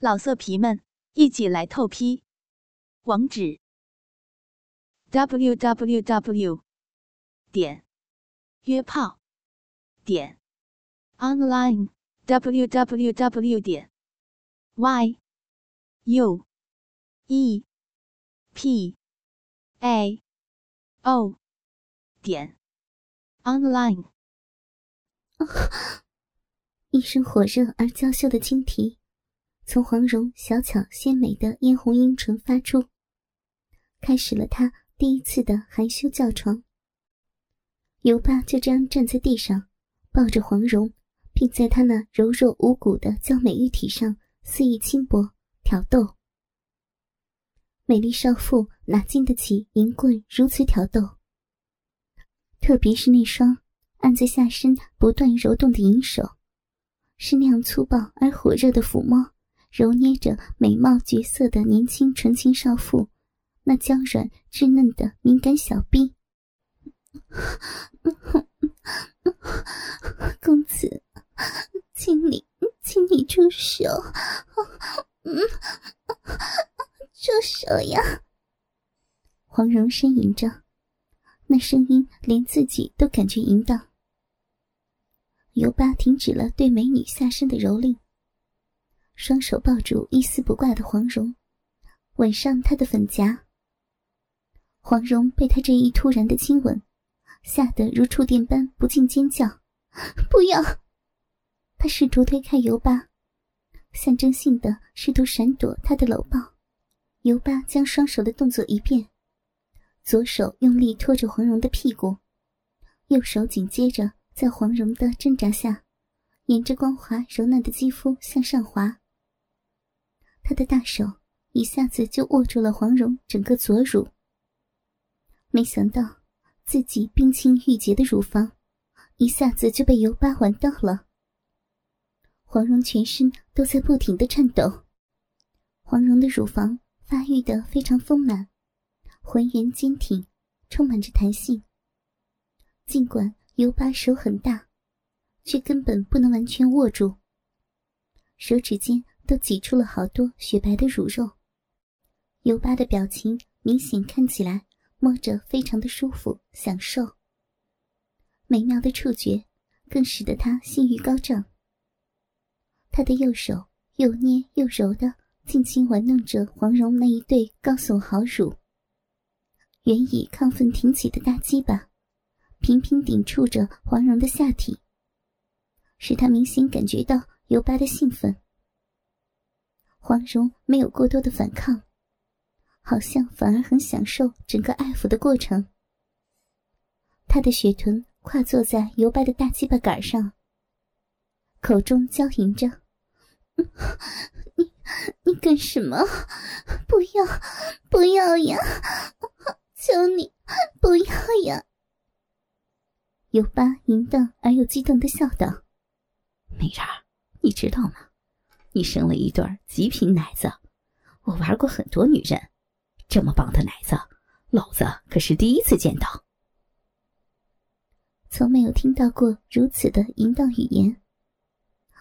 老色皮们，一起来透批！网址 www.约炮.online。 一声火热而娇羞的轻啼从黄蓉小巧鲜美的嫣红樱唇发出，开始了她第一次的含羞叫床。尤巴就这样站在地上，抱着黄蓉，并在她那柔弱无骨的娇美玉体上肆意轻薄挑逗。美丽少妇哪经得起银棍如此挑逗？特别是那双按在下身不断揉动的银手，是那样粗暴而火热的抚摸，揉捏着美貌绝色的年轻纯情少妇那娇软稚嫩的敏感小臂。公子，请你住手，住手呀！黄蓉呻吟着，那声音连自己都感觉淫荡。尤巴停止了对美女下身的蹂躏，双手抱住一丝不挂的黄蓉，吻上她的粉颊。黄蓉被他这一突然的亲吻吓得如触电般不禁尖叫，不要！她试图推开尤巴，象征性的试图闪躲他的搂抱。尤巴将双手的动作一变，左手用力拖着黄蓉的屁股，右手紧接着在黄蓉的挣扎下，沿着光滑柔嫩的肌肤向上滑。他的大手一下子就握住了黄蓉整个左乳，没想到自己冰清玉洁的乳房一下子就被尤巴玩到了。黄蓉全身都在不停地颤抖，黄蓉的乳房发育得非常丰满，浑圆坚挺，充满着弹性。尽管尤巴手很大，却根本不能完全握住，手指间都挤出了好多雪白的乳肉。尤巴的表情明显看起来摸着非常的舒服享受，美妙的触觉更使得他性欲高涨。他的右手又捏又揉的尽情玩弄着黄蓉那一对高耸好乳，原已亢奋挺起的大鸡巴频频顶触着黄蓉的下体，使她明显感觉到尤巴的兴奋。黄蓉没有过多的反抗，好像反而很享受整个爱抚的过程。她的雪臀跨坐在尤巴的大鸡巴杆上，口中娇吟着：“你干什么？不要，不要呀！求你，不要呀！”尤巴淫荡而又激动地笑道：“美人儿，你知道吗？你生了一对极品奶子，我玩过很多女人，这么棒的奶子，老子可是第一次见到。”从没有听到过如此的淫荡语言，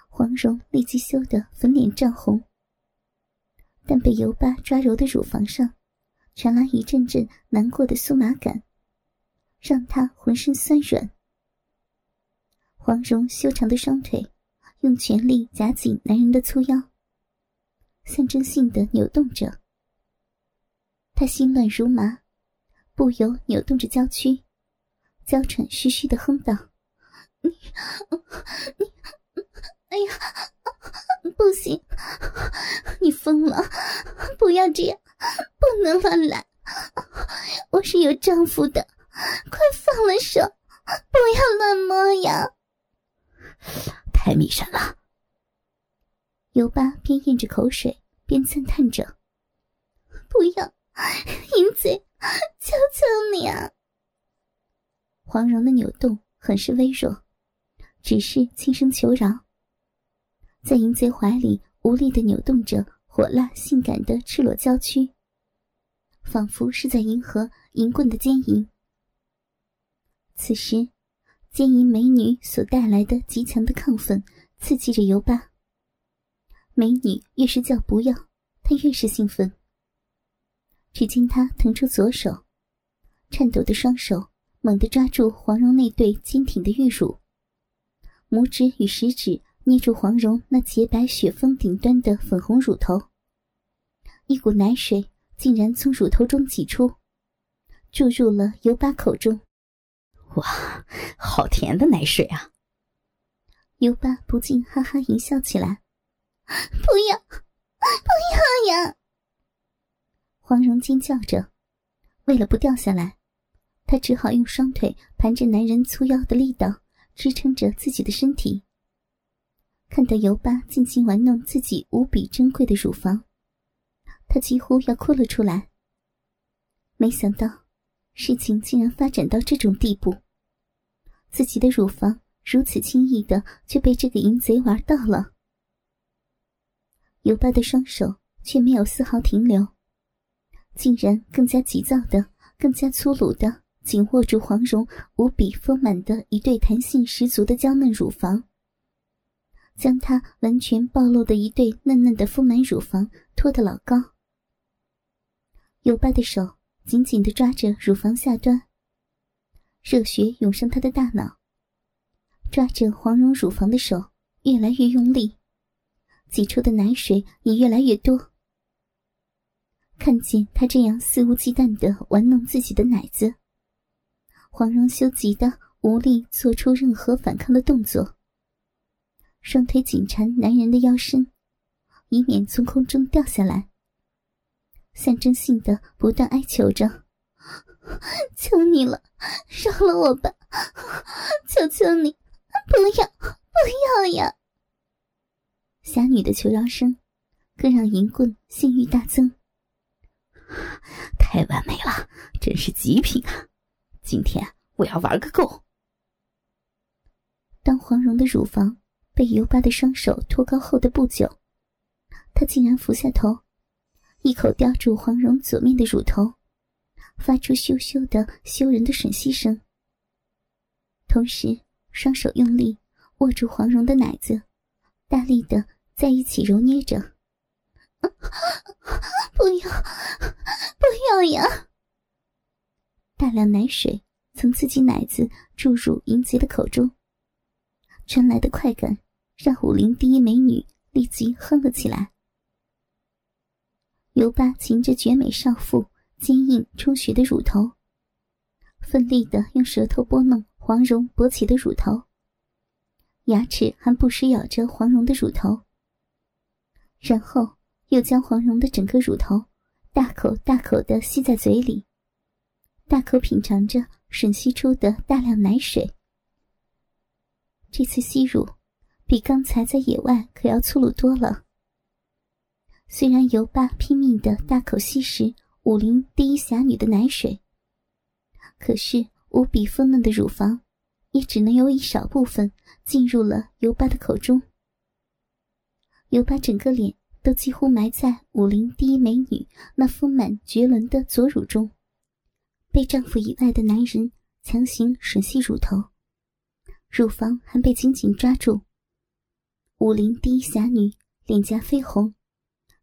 黄蓉立即羞得粉脸涨红，但被尤巴抓揉的乳房上传来一阵阵难过的酥麻感，让她浑身酸软。黄蓉修长的双腿用全力夹紧男人的粗腰，象征性的扭动着。她心乱如麻，不由扭动着娇躯，娇喘吁吁地哼道：“你，哎呀，不行！你疯了！不要这样，不能乱来！我是有丈夫的，快放了手，不要乱摸呀！”太迷人了。尤巴边咽着口水边赞叹着：“不要，淫贼，求求你啊！”黄蓉的扭动很是微弱，只是轻声求饶，在淫贼怀里无力地扭动着火辣性感的赤裸娇躯，仿佛是在迎合淫棍的奸淫。此时，奸淫美女所带来的极强的亢奋刺激着尤巴，美女越是叫不要，她越是兴奋。只见她腾出左手，颤抖的双手猛地抓住黄蓉那对坚挺的玉乳，拇指与食指捏住黄蓉那洁白雪峰顶端的粉红乳头，一股奶水竟然从乳头中挤出，注入了尤巴口中。哇，好甜的奶水啊！尤巴不禁哈哈淫笑起来。不要，不要呀！黄蓉尖叫着，为了不掉下来，她只好用双腿盘着男人粗腰的力道支撑着自己的身体。看到尤巴尽情玩弄自己无比珍贵的乳房，她几乎要哭了出来。没想到事情竟然发展到这种地步，自己的乳房如此轻易的却被这个淫贼玩到了。尤巴的双手却没有丝毫停留，竟然更加急躁的、更加粗鲁的紧握住黄蓉无比丰满的一对弹性十足的娇嫩乳房，将她完全暴露的一对嫩嫩的丰满乳房拖得老高。尤巴的手紧紧地抓着乳房下端，热血涌上他的大脑，抓着黄蓉乳房的手越来越用力，挤出的奶水也越来越多。看见他这样肆无忌惮地玩弄自己的奶子，黄蓉羞急的无力做出任何反抗的动作，双腿紧缠男人的腰身，以免从空中掉下来，象征性的不断哀求着，求你了，饶了我吧，求求你，不要，不要呀！侠女的求饶声更让淫棍性欲大增。太完美了，真是极品啊，今天我要玩个够。当黄蓉的乳房被尤巴的双手托高后的不久，她竟然俯下头，一口叼住黄蓉左面的乳头，发出咻咻的羞人的吮吸声，同时双手用力握住黄蓉的奶子，大力的在一起揉捏着。不要，不要呀！大量奶水从自己奶子注入淫贼的口中，传来的快感让武林第一美女立即哼了起来。尤巴擎着绝美少妇坚硬充血的乳头，奋力地用舌头拨弄黄蓉勃起的乳头，牙齿还不时咬着黄蓉的乳头，然后又将黄蓉的整个乳头大口大口地吸在嘴里，大口品尝着吮吸出的大量奶水。这次吸乳比刚才在野外可要粗鲁多了。虽然尤巴拼命地大口吸食武林第一侠女的奶水，可是无比丰嫩的乳房也只能有一少部分进入了尤巴的口中。尤巴整个脸都几乎埋在武林第一美女那丰满绝伦的左乳中，被丈夫以外的男人强行吮吸乳头，乳房还被紧紧抓住。武林第一侠女脸颊绯红，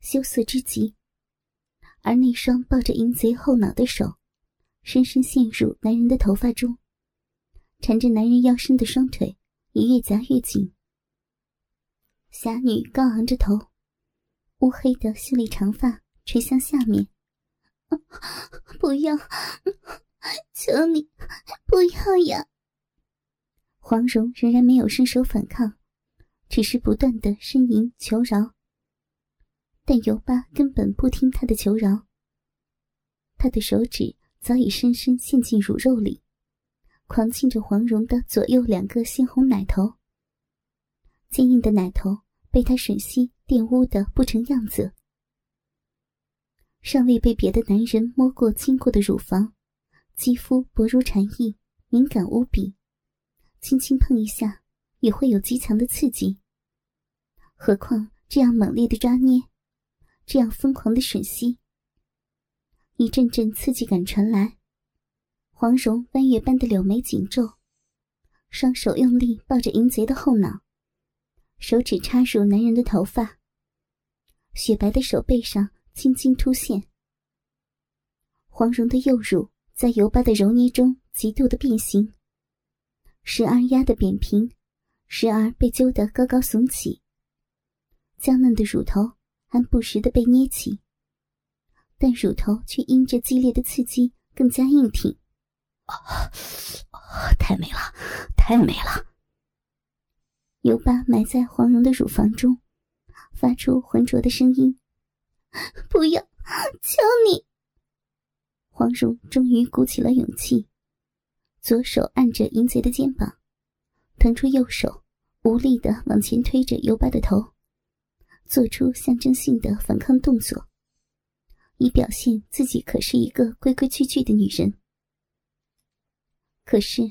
羞涩之极，而那双抱着淫贼后脑的手深深陷入男人的头发中，缠着男人腰身的双腿也越夹越紧。侠女高昂着头，乌黑的秀丽长发垂向下面。不要，求你，不要呀！黄蓉仍然没有伸手反抗，只是不断的呻吟求饶。但尤巴根本不听她的求饶，他的手指早已深深陷进乳肉里，狂亲着黄蓉的左右两个鲜红奶头，坚硬的奶头被他吮吸玷污的不成样子。尚未被别的男人摸过亲过的乳房，肌肤薄如蝉翼，敏感无比，轻轻碰一下也会有极强的刺激，何况这样猛烈的抓捏，这样疯狂的吮吸，一阵阵刺激感传来。黄蓉弯月般的柳眉紧皱，双手用力抱着淫贼的后脑，手指插入男人的头发，雪白的手背上轻轻凸现，黄蓉的右乳在油巴的揉捏中极度的变形，时而压得扁平，时而被揪得高高耸起，娇嫩的乳头还不时的被捏起，但乳头却因着激烈的刺激更加硬挺。太美了，太美了！油巴埋在黄蓉的乳房中，发出浑浊的声音。不要，求你！黄蓉终于鼓起了勇气，左手按着淫贼的肩膀，腾出右手，无力地往前推着油巴的头，做出象征性的反抗动作，以表现自己可是一个规规矩矩的女人。可是，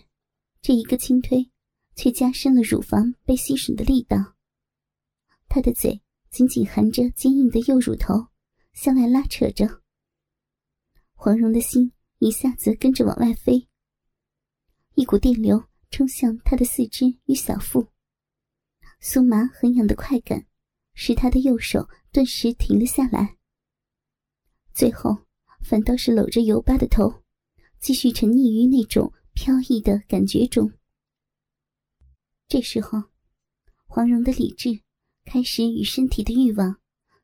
这一个轻推，却加深了乳房被吸吮的力道。她的嘴紧紧含着坚硬的右乳头，向外拉扯着。黄蓉的心一下子跟着往外飞，一股电流冲向她的四肢与小腹，酥麻很痒的快感使她的右手顿时停了下来。最后，反倒是搂着油巴的头，继续沉溺于那种飘逸的感觉中。这时候，黄蓉的理智开始与身体的欲望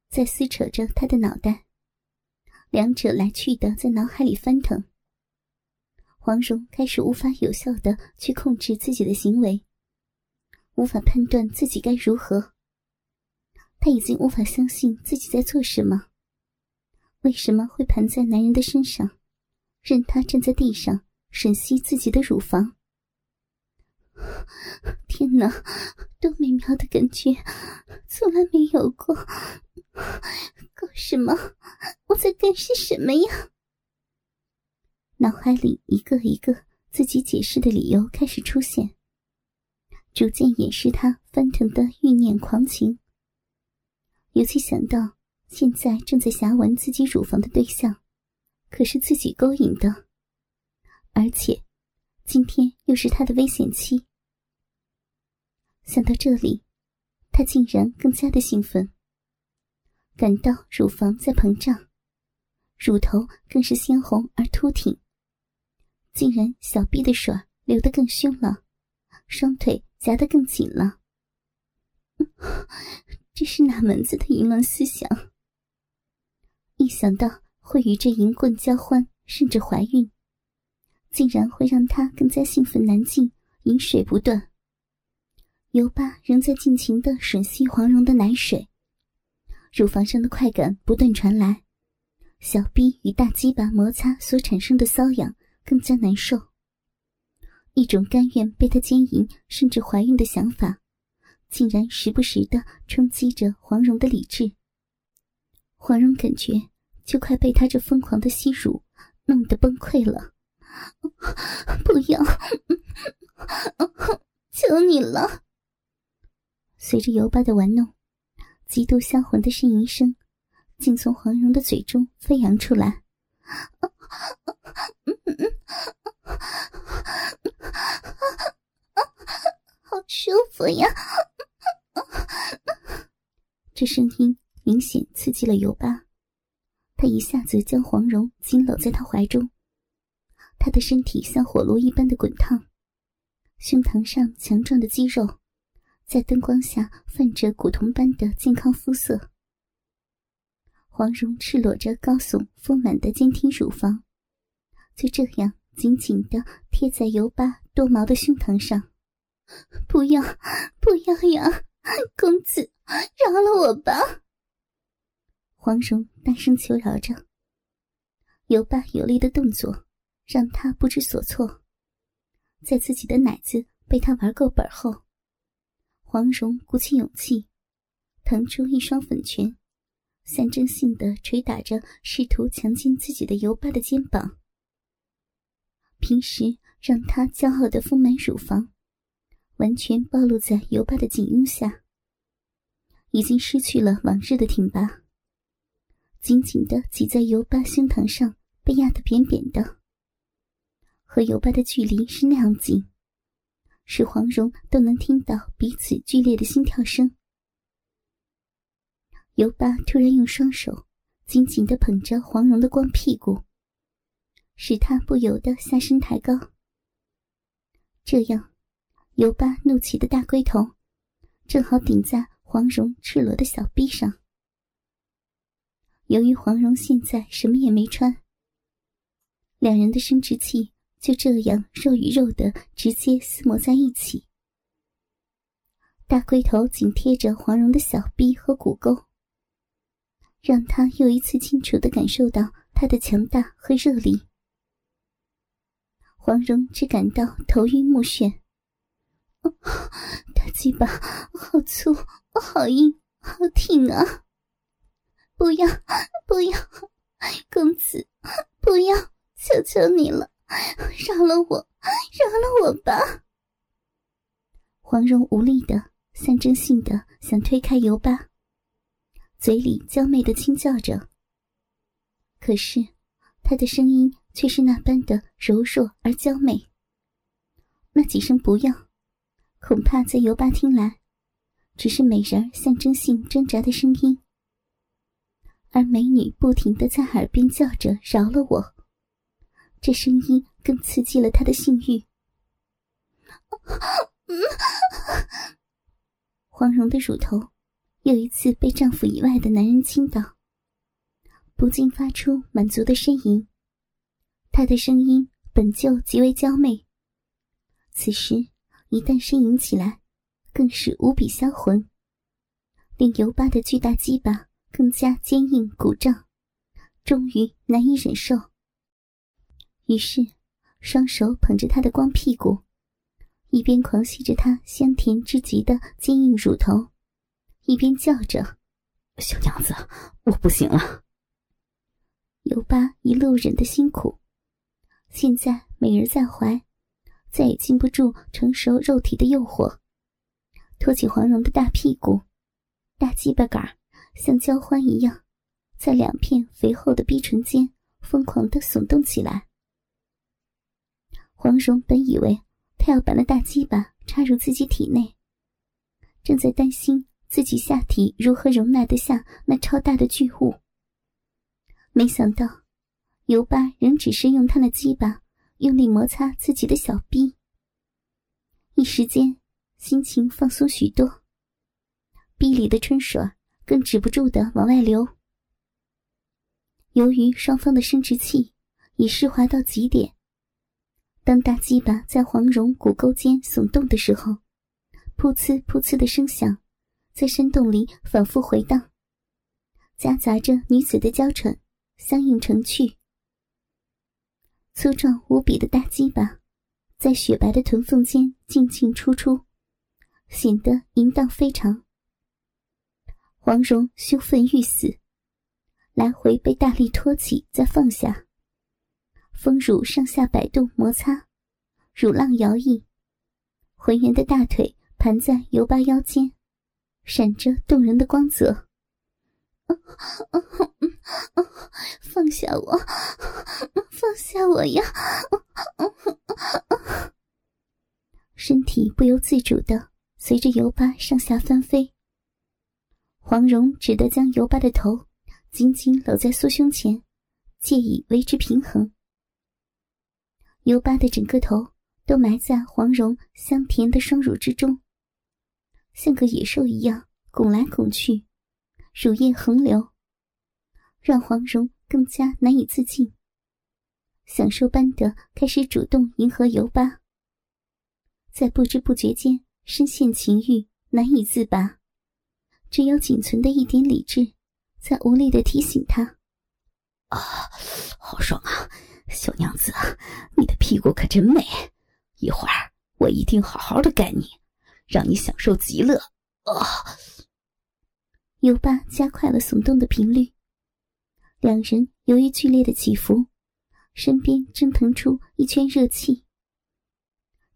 在撕扯着她的脑袋，两者来去的在脑海里翻腾。黄蓉开始无法有效的去控制自己的行为，无法判断自己该如何。她已经无法相信自己在做什么，为什么会盘在男人的身上，任他站在地上吮吸自己的乳房。天哪，多美妙的感觉，从来没有过！搞什么？我在干些什么呀？脑海里一个一个自己解释的理由开始出现，逐渐掩饰他翻腾的欲念狂情。尤其想到现在正在遐玩自己乳房的对象，可是自己勾引的，而且今天又是他的危险期。想到这里，他竟然更加的兴奋，感到乳房在膨胀，乳头更是鲜红而凸挺，竟然小臂的水流得更凶了，双腿夹得更紧了。这是哪门子的淫乱思想？一想到会与这淫棍交欢，甚至怀孕，竟然会让他更加兴奋难禁，饮水不断。油巴仍在尽情地吮吸黄蓉的奶水，乳房上的快感不断传来，小臂与大鸡巴摩擦所产生的瘙痒更加难受。一种甘愿被他奸淫甚至怀孕的想法，竟然时不时地冲击着黄蓉的理智。黄蓉感觉就快被他这疯狂的吸乳弄得崩溃了。不要，求你了！随着油巴的玩弄，极度销魂的呻吟声竟从黄蓉的嘴中飞扬出来。好舒服呀！这声音明显刺激了油巴，他一下子将黄蓉紧搂在他怀中，他的身体像火炉一般的滚烫，胸膛上强壮的肌肉在灯光下泛着古铜般的健康肤色。黄蓉赤裸着高耸丰满的坚挺乳房，就这样紧紧地贴在油巴多毛的胸膛上。不要，不要呀，公子，饶了我吧！黄蓉大声求饶着。油巴有力的动作让他不知所措，在自己的奶子被他玩够本后，黄蓉鼓起勇气，腾出一双粉拳，象征性地捶打着试图强奸自己的油巴的肩膀。平时让他骄傲的丰满乳房，完全暴露在油巴的紧拥下，已经失去了往日的挺拔，紧紧地挤在油巴胸膛上，被压得扁扁的。和油巴的距离是那样近，使黄蓉都能听到彼此剧烈的心跳声。尤巴突然用双手紧紧地捧着黄蓉的光屁股，使她不由得下身抬高。这样，尤巴怒气的大龟头正好顶在黄蓉赤裸的小臂上。由于黄蓉现在什么也没穿，两人的生殖器就这样肉与肉的直接厮磨在一起。大龟头紧贴着黄蓉的小臂和骨沟，让她又一次清楚地感受到她的强大和热力。黄蓉只感到头晕目眩，大鸡巴好粗，好硬，好挺啊！不要，不要，公子，不要，求求你了，饶了我，饶了我吧！黄蓉无力的、象征性的想推开尤巴，嘴里娇媚的轻叫着，可是她的声音却是那般的柔弱而娇媚。那几声不要，恐怕在尤巴听来只是美人象征性挣扎的声音，而美女不停地在耳边叫着饶了我，这声音更刺激了她的性欲。黄蓉的乳头又一次被丈夫以外的男人倾倒，不禁发出满足的呻吟。她的声音本就极为娇媚，此时一旦呻吟起来，更是无比销魂，令尤巴的巨大鸡巴更加坚硬鼓胀，终于难以忍受。于是双手捧着她的光屁股，一边狂吸着她香甜至极的坚硬乳头，一边叫着，小娘子，我不行了。尤巴一路忍得辛苦，现在美人在怀，再也禁不住成熟肉体的诱惑，托起黄蓉的大屁股，大鸡巴杆像交欢一样在两片肥厚的逼唇间疯狂地耸动起来。黄蓉本以为她要把那大鸡巴插入自己体内，正在担心自己下体如何容纳得下那超大的巨物，没想到尤巴仍只是用她的鸡巴用力摩擦自己的小臂，一时间心情放松许多，臂里的春水更止不住地往外流。由于双方的生殖器已湿滑到极点，当大鸡巴在黄蓉骨沟间耸动的时候，噗呲噗呲的声响在山洞里反复回荡，夹杂着女子的娇喘相应成趣。粗壮无比的大鸡巴在雪白的臀缝间进进出出，显得淫荡非常。黄蓉羞愤欲死，来回被大力托起再放下，丰乳上下摆动摩擦，乳浪摇曳，浑圆的大腿盘在尤巴腰间，闪着动人的光泽。放下我，放下我呀！身体不由自主地随着尤巴上下翻飞。黄蓉只得将尤巴的头紧紧搂在酥胸前，借以维持平衡。尤巴的整个头都埋在黄蓉香甜的双乳之中，像个野兽一样拱来拱去，乳液横流，让黄蓉更加难以自禁，享受般的开始主动迎合尤巴，在不知不觉间深陷情欲难以自拔，只有仅存的一点理智在无力地提醒他，好爽啊，小娘子，你的屁股可真美，一会儿我一定好好的干你，让你享受极乐。尤巴加快了耸动的频率，两人由于剧烈的起伏，身边蒸腾出一圈热气，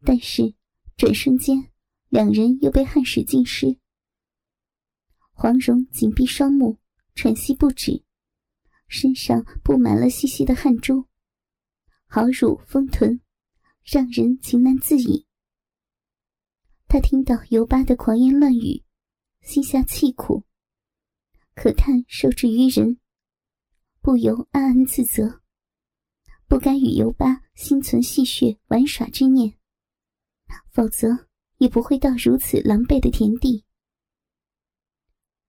但是转瞬间两人又被汗水浸湿。黄蓉紧闭双目，喘息不止，身上布满了细细的汗珠，好乳丰臀，让人情难自已。她听到尤巴的狂言乱语，心下气苦，可叹受制于人，不由暗暗自责，不该与尤巴心存戏谑玩耍之念，否则也不会到如此狼狈的田地。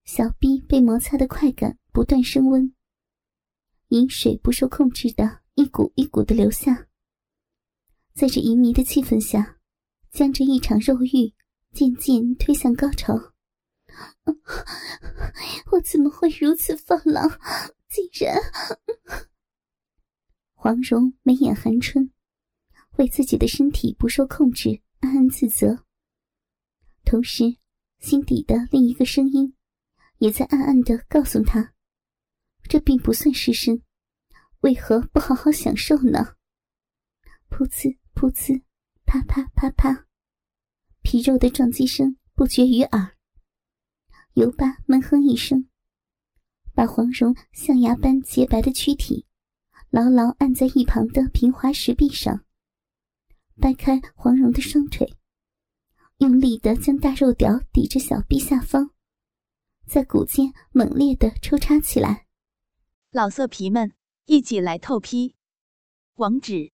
小臂被摩擦的快感不断升温，饮水不受控制的一股一股的流下，在这淫靡的气氛下，将这一场肉欲渐渐推向高潮。我怎么会如此放浪，竟然黄蓉眉眼含春，为自己的身体不受控制暗暗自责，同时心底的另一个声音也在暗暗地告诉他，这并不算失身，为何不好好享受呢？噗呲噗呲，啪啪啪啪，皮肉的撞击声不绝于耳。尤巴闷哼一声，把黄蓉象牙般洁白的躯体牢牢按在一旁的平滑石壁上，掰开黄蓉的双腿，用力地将大肉屌抵着小臂下方，在骨间猛烈地抽插起来。老色皮们，一起来透批！网址